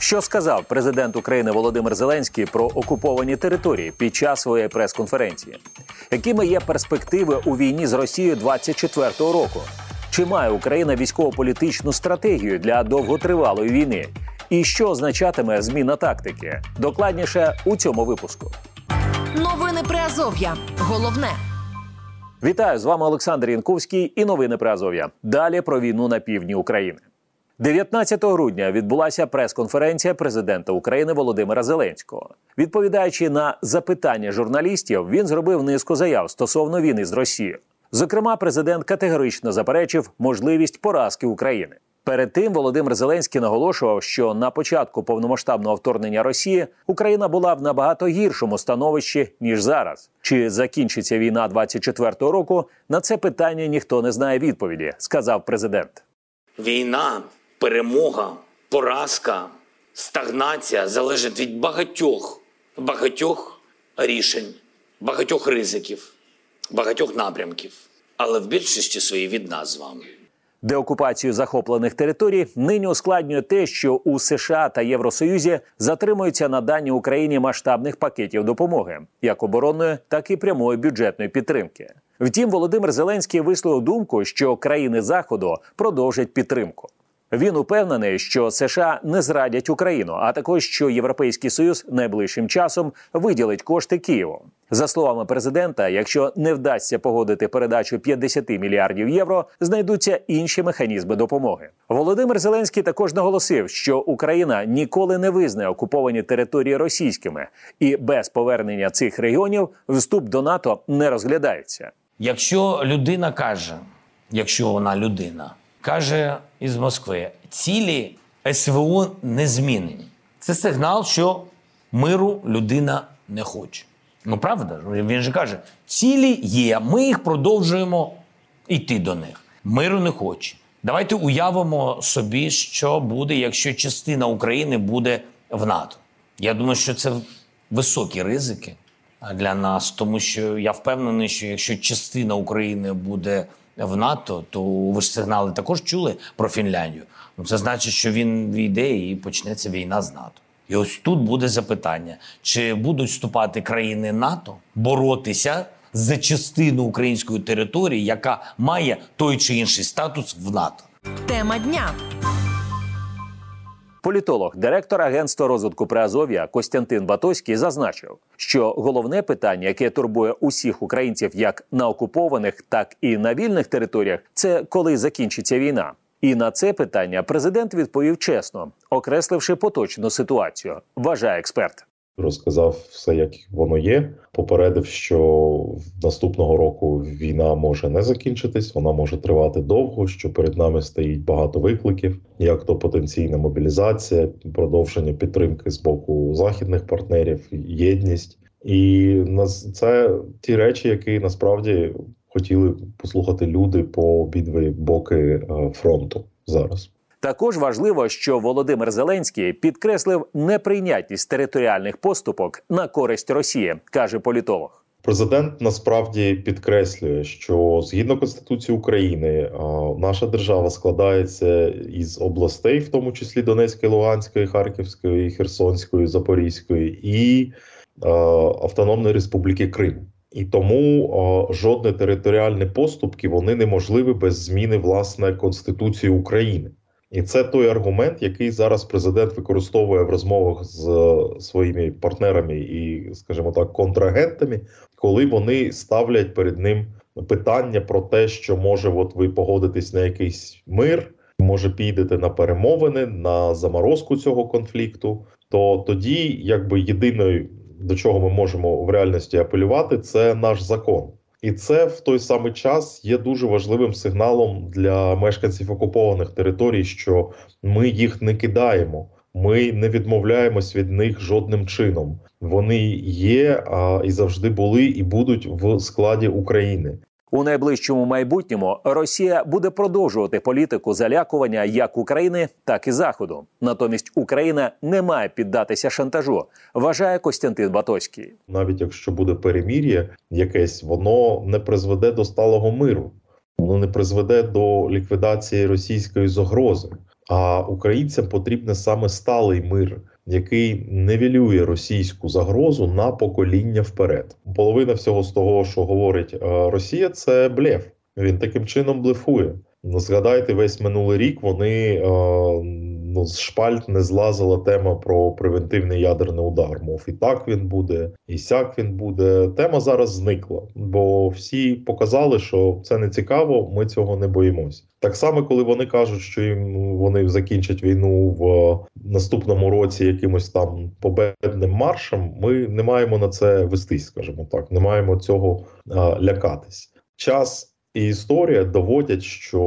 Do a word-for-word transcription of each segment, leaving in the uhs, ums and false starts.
Що сказав президент України Володимир Зеленський про окуповані території під час своєї прес-конференції? Якими є перспективи у війні з Росією двадцять четвертого року? Чи має Україна військово-політичну стратегію для довготривалої війни? І що означатиме зміна тактики? Докладніше у цьому випуску. Новини Приазов'я. Головне. Вітаю, з вами Олександр Янковський і новини Приазов'я. Далі про війну на півдні України. дев'ятнадцятого грудня відбулася прес-конференція президента України Володимира Зеленського. Відповідаючи на запитання журналістів, він зробив низку заяв стосовно війни з Росією. Зокрема, президент категорично заперечив можливість поразки України. Перед тим Володимир Зеленський наголошував, що на початку повномасштабного вторгнення Росії Україна була в набагато гіршому становищі, ніж зараз. Чи закінчиться війна двадцять четвертого року, на це питання ніхто не знає відповіді, сказав президент. Війна, перемога, поразка, стагнація залежить від багатьох, багатьох рішень, багатьох ризиків, багатьох напрямків, але в більшості своїй від нас з вами. Деокупацію захоплених територій нині ускладнює те, що у США та Євросоюзі затримуються надання Україні масштабних пакетів допомоги, як оборонної, так і прямої бюджетної підтримки. Втім, Володимир Зеленський висловив думку, що країни Заходу продовжать підтримку. Він упевнений, що США не зрадять Україну, а також, що Європейський Союз найближчим часом виділить кошти Києву. За словами президента, якщо не вдасться погодити передачу п'ятдесят мільярдів євро, знайдуться інші механізми допомоги. Володимир Зеленський також наголосив, що Україна ніколи не визнає окуповані території російськими, і без повернення цих регіонів вступ до НАТО не розглядається. Якщо людина каже, якщо вона людина, каже із Москви, цілі ес ве о не змінені. Це сигнал, що миру людина не хоче. Ну, правда? Він же каже, цілі є, ми їх продовжуємо йти до них. Миру не хоче. Давайте уявимо собі, що буде, якщо частина України буде в НАТО. Я думаю, що це високі ризики для нас, тому що я впевнений, що якщо частина України буде в НАТО, то ви ж сигнали також чули про Фінляндію. Це значить, що він війде і почнеться війна з НАТО. І ось тут буде запитання, чи будуть вступати країни НАТО боротися за частину української території, яка має той чи інший статус в НАТО. Тема дня. Політолог, директор Агентства розвитку Приазов'я Костянтин Батоський зазначив, що головне питання, яке турбує усіх українців як на окупованих, так і на вільних територіях, це коли закінчиться війна. І на це питання президент відповів чесно, окресливши поточну ситуацію, вважає експерт. Розказав все, як воно є, попередив, що наступного року війна може не закінчитись, вона може тривати довго, що перед нами стоїть багато викликів, як то потенційна мобілізація, продовження підтримки з боку західних партнерів, єдність. І це ті речі, які насправді хотіли послухати люди по обидві боки фронту зараз. Також важливо, що Володимир Зеленський підкреслив неприйнятність територіальних поступок на користь Росії, каже політолог. Президент насправді підкреслює, що згідно Конституції України наша держава складається із областей, в тому числі Донецької, Луганської, Харківської, Херсонської, Запорізької і Автономної Республіки Крим. І тому жодні територіальні поступки вони неможливі без зміни, власне, Конституції України. І це той аргумент, який зараз президент використовує в розмовах з своїми партнерами і, скажімо так, контрагентами, коли вони ставлять перед ним питання про те, що може от ви погодитесь на якийсь мир, може підете на перемовини, на заморозку цього конфлікту, то тоді якби єдиною, до чого ми можемо в реальності апелювати, це наш закон. І це в той самий час є дуже важливим сигналом для мешканців окупованих територій, що ми їх не кидаємо, ми не відмовляємось від них жодним чином. Вони є а, і завжди були і будуть в складі України. У найближчому майбутньому Росія буде продовжувати політику залякування як України, так і Заходу. Натомість Україна не має піддатися шантажу, вважає Костянтин Батоський. Навіть якщо буде перемир'я якесь, воно не призведе до сталого миру. Воно не призведе до ліквідації російської загрози. А українцям потрібен саме сталий мир, який невілює російську загрозу на покоління вперед. Половина всього з того, що говорить Росія, це блеф. Він таким чином блефує. Згадайте, весь минулий рік вони, ну, з шпальт не злазила тема про превентивний ядерний удар. Мов, і так він буде, і сяк він буде. Тема зараз зникла, бо всі показали, що це не цікаво, ми цього не боїмось. Так само, коли вони кажуть, що їм вони закінчать війну в наступному році якимось там победним маршем, ми не маємо на це вестись, скажімо так, не маємо цього лякатись. Час і історія доводять, що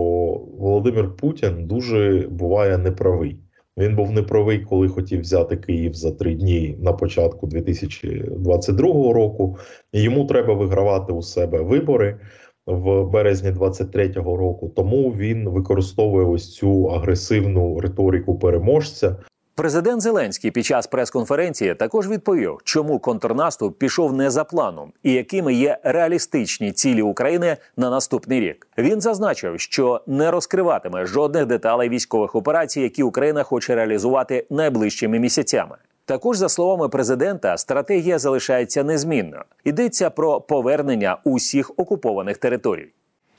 Володимир Путін дуже буває неправий. Він був неправий, коли хотів взяти Київ за три дні на початку дві тисячі двадцять другого року. Йому треба вигравати у себе вибори в березні двадцять третього року. Тому він використовує ось цю агресивну риторику переможця. Президент Зеленський під час прес-конференції також відповів, чому контрнаступ пішов не за планом і якими є реалістичні цілі України на наступний рік. Він зазначив, що не розкриватиме жодних деталей військових операцій, які Україна хоче реалізувати найближчими місяцями. Також, за словами президента, стратегія залишається незмінною. Йдеться про повернення усіх окупованих територій.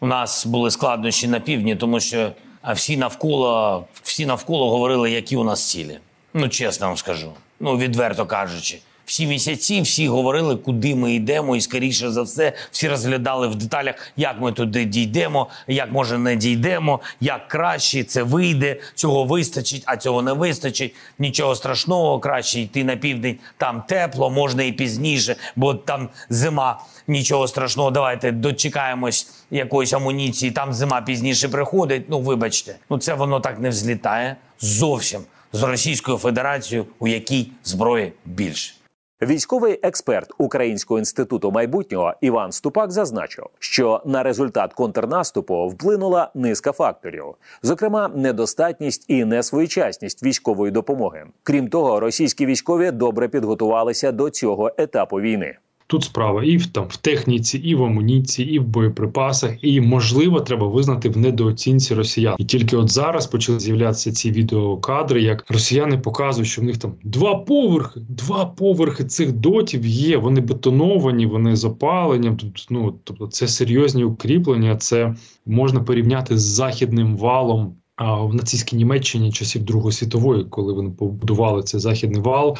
У нас були складнощі на півдні, тому що всі навколо, всі навколо говорили, які у нас цілі. Ну, чесно вам скажу, ну, відверто кажучи. Всі місяці всі говорили, куди ми йдемо, і, скоріше за все, всі розглядали в деталях, як ми туди дійдемо, як, може, не дійдемо, як краще це вийде, цього вистачить, а цього не вистачить. Нічого страшного, краще йти на південь, там тепло, можна і пізніше, бо там зима, нічого страшного, давайте дочекаємось якоїсь амуніції, там зима пізніше приходить, ну, вибачте. Ну, це воно так не взлітає зовсім з Російською Федерацією, у якій зброї більше. Військовий експерт Українського інституту майбутнього Іван Ступак зазначив, що на результат контрнаступу вплинула низка факторів, зокрема, недостатність і несвоєчасність військової допомоги. Крім того, російські військові добре підготувалися до цього етапу війни. Тут справа і в, там, в техніці, і в амуніції, і в боєприпасах, і, можливо, треба визнати в недооцінці росіян. І тільки от зараз почали з'являтися ці відеокадри, як росіяни показують, що в них там два поверхи, два поверхи цих дотів є, вони бетоновані, вони з опаленням, ну, тобто це серйозні укріплення, це можна порівняти з західним валом в нацистській Німеччині часів Другої світової, коли вони побудували цей західний вал,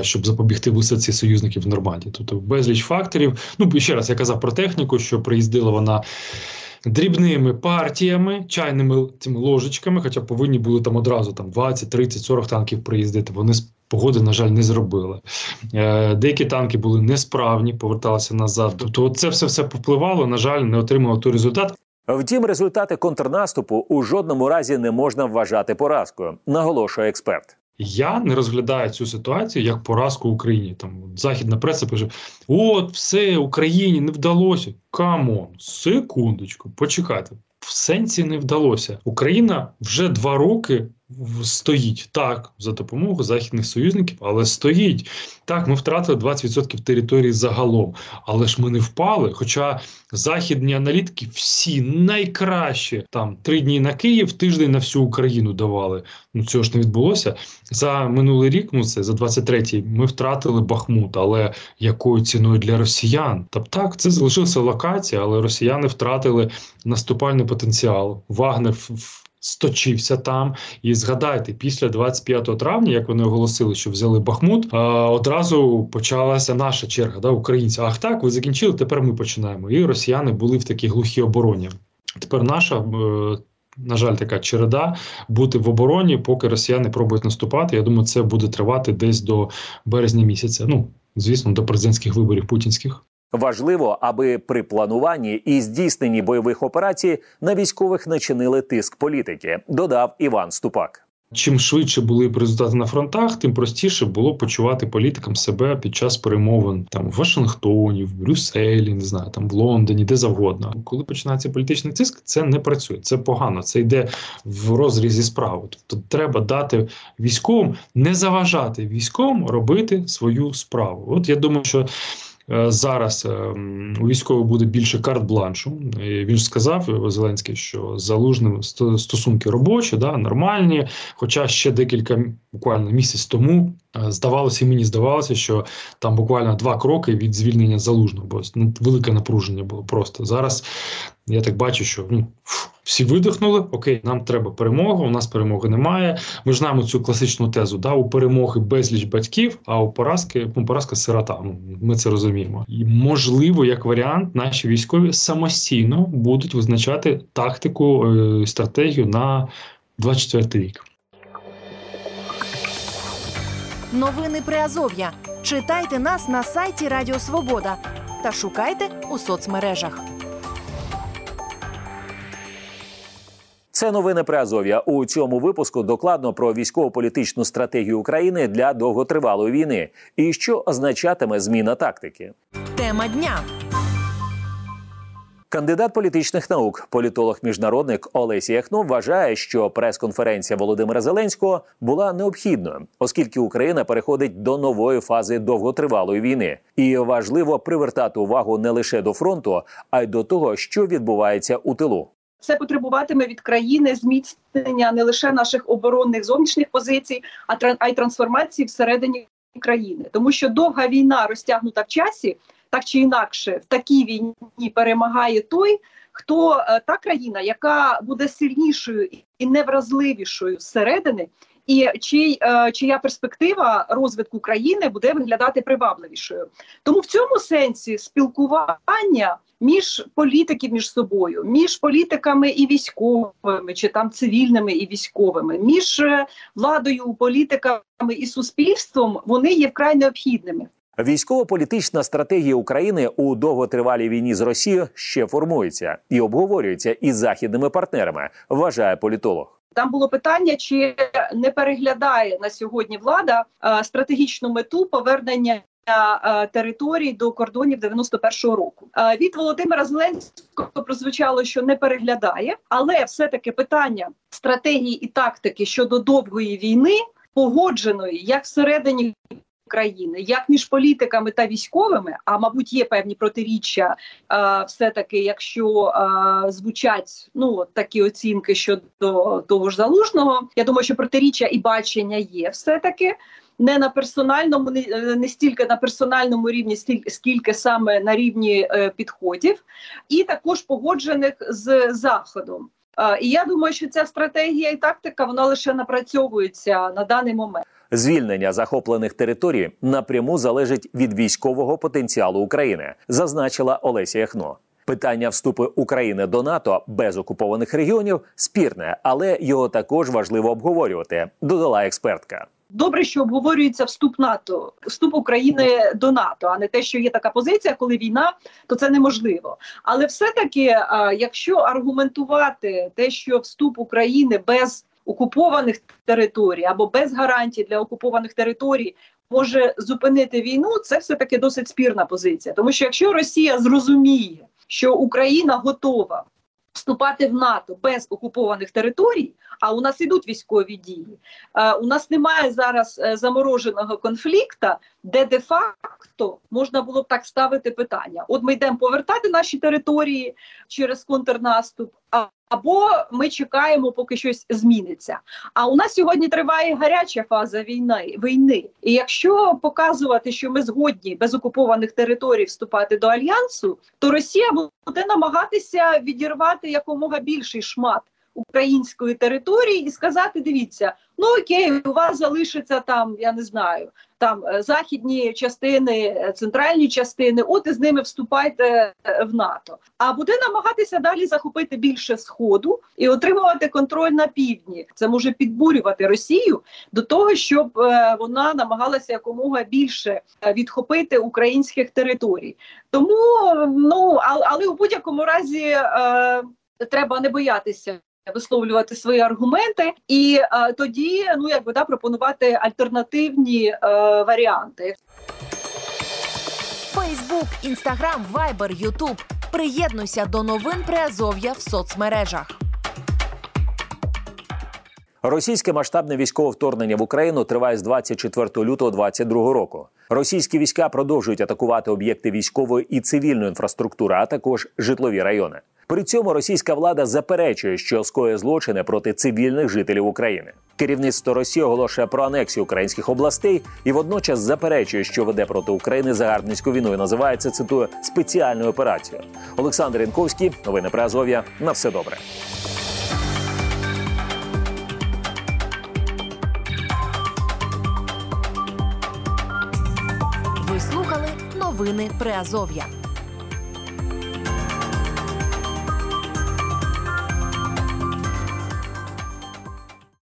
щоб запобігти висадці союзників в Нормандії. Тобто безліч факторів. Ну, ще раз, я казав про техніку, що приїздила вона дрібними партіями, чайними цими ложечками, хоча повинні були там одразу там двадцять, тридцять, сорок танків приїздити. Вони погоди, на жаль, не зробили. Деякі танки були несправні, поверталися назад. Тобто це все-все попливало, на жаль, не отримало той результат. Втім, результати контрнаступу у жодному разі не можна вважати поразкою, наголошує експерт. Я не розглядаю цю ситуацію як поразку Україні. Там західна преса пише, от все, Україні не вдалося. Камон, секундочку, почекайте. В сенсі не вдалося. Україна вже два роки стоїть, так, за допомогою західних союзників, але стоїть. Так, ми втратили двадцять відсотків території загалом, але ж ми не впали, хоча західні аналітики всі найкраще, там, три дні на Київ, тиждень на всю Україну давали. Ну, цього ж не відбулося. За минулий рік, ну, це, за двадцять третій, ми втратили Бахмут, але якою ціною для росіян? Тобто, так, це залишилася локація, але росіяни втратили наступальний потенціал. Вагнер в сточився там. І згадайте, після двадцять п'ятого травня, як вони оголосили, що взяли Бахмут, одразу почалася наша черга, да, українці. Ах так, ви закінчили, тепер ми починаємо. І росіяни були в такій глухій обороні. Тепер наша, на жаль, така череда бути в обороні, поки росіяни пробують наступати. Я думаю, це буде тривати десь до березня місяця. Ну, звісно, до президентських виборів путінських. Важливо, аби при плануванні і здійсненні бойових операцій на військових не чинили тиск політики, додав Іван Ступак. Чим швидше були б результати на фронтах, тим простіше було почувати політикам себе під час перемовин там в Вашингтоні, в Брюсселі, не знаю, там в Лондоні, де завгодно. Коли починається політичний тиск, це не працює, це погано, це йде в розрізі справи. Тобто треба дати військовим, не заважати військовим робити свою справу. От я думаю, що зараз у військового буде більше карт-бланшу. Він ж сказав, Зеленський, що з Залужним стосунки робочі, да, нормальні, хоча ще декілька, буквально місяць тому, здавалося, і мені здавалося, що там буквально два кроки від звільнення Залужного, бо велике напруження було просто. Зараз я так бачу, що ну, всі видихнули, окей, нам треба перемога, у нас перемоги немає. Ми ж знаємо цю класичну тезу, да, у перемоги безліч батьків, а у поразки, ну, поразка сирота, ми це розуміємо. І можливо, як варіант, наші військові самостійно будуть визначати тактику, стратегію на двадцять четвертий рік. Новини Приазов'я. Читайте нас на сайті Радіо Свобода та шукайте у соцмережах. Це новини Приазов'я. У цьому випуску докладно про військово-політичну стратегію України для довготривалої війни і що означатиме зміна тактики. Тема дня. Кандидат політичних наук, політолог-міжнародник Олеся Яхно вважає, що прес-конференція Володимира Зеленського була необхідною, оскільки Україна переходить до нової фази довготривалої війни. І важливо привертати увагу не лише до фронту, а й до того, що відбувається у тилу. Це потребуватиме від країни зміцнення не лише наших оборонних зовнішніх позицій, а й трансформації всередині країни. Тому що довга війна, розтягнута в часі, так чи інакше, в такій війні перемагає той, хто та країна, яка буде сильнішою і невразливішою всередини, і чий, чия перспектива розвитку країни буде виглядати привабливішою. Тому в цьому сенсі спілкування між політиків між собою, між політиками і військовими, чи там цивільними і військовими, між владою, політиками і суспільством, вони є вкрай необхідними. Військово-політична стратегія України у довготривалій війні з Росією ще формується і обговорюється із західними партнерами, вважає політолог. Там було питання, чи не переглядає на сьогодні влада а, стратегічну мету повернення а, територій до кордонів дев'яносто першого року. А, від Володимира Зеленського прозвучало, що не переглядає, але все-таки питання стратегії і тактики щодо довгої війни, погодженої як всередині країни, як між політиками та військовими, а мабуть є певні протиріччя, е, все-таки якщо е, звучать ну, такі оцінки щодо того ж Залужного, я думаю, що протиріччя і бачення є все-таки, не на персональному, не, не стільки на персональному рівні, стільки, скільки саме на рівні е, підходів, і також погоджених з Заходом. Е, і я думаю, що ця стратегія і тактика, вона лише напрацьовується на даний момент. Звільнення захоплених територій напряму залежить від військового потенціалу України, зазначила Олеся Яхно. Питання вступу України до НАТО без окупованих регіонів спірне, але його також важливо обговорювати, додала експертка. Добре, що обговорюється вступ НАТО, вступ України до НАТО, а не те, що є така позиція, коли війна, то це неможливо. Але все-таки, якщо аргументувати те, що вступ України без окупованих територій або без гарантій для окупованих територій може зупинити війну, це все-таки досить спірна позиція. Тому що якщо Росія зрозуміє, що Україна готова вступати в НАТО без окупованих територій, а у нас ідуть військові дії, у нас немає зараз замороженого конфлікту, де де-факто можна було б так ставити питання. От ми йдемо повертати наші території через контрнаступ, або ми чекаємо, поки щось зміниться. А у нас сьогодні триває гаряча фаза війни. війни. І якщо показувати, що ми згодні без окупованих територій вступати до Альянсу, то Росія буде намагатися відірвати якомога більший шмат української території і сказати, дивіться, ну окей, у вас залишиться там, я не знаю, там західні частини, центральні частини, от і з ними вступайте в НАТО. А буде намагатися далі захопити більше Сходу і отримувати контроль на півдні. Це може підбурювати Росію до того, щоб вона намагалася якомога більше відхопити українських територій. Тому, ну, але у будь-якому разі е, треба не боятися висловлювати свої аргументи і е, тоді, ну, якби, да, пропонувати альтернативні е, варіанти. Фейсбук, Інстаграм, Вайбер, Ютуб. Приєднуйся до новин Приазов'я в соцмережах. Російське масштабне військове вторгнення в Україну триває з двадцять четвертого лютого двадцять другого року. Російські війська продовжують атакувати об'єкти військової і цивільної інфраструктури, а також житлові райони. При цьому російська влада заперечує, що скоює злочини проти цивільних жителів України. Керівництво Росії оголошує про анексію українських областей і водночас заперечує, що веде проти України загарбницьку війну і називає це, цитую, спеціальною операцією. Олександр Янковський, новини Приазов'я, на все добре. Ви слухали новини Приазов'я.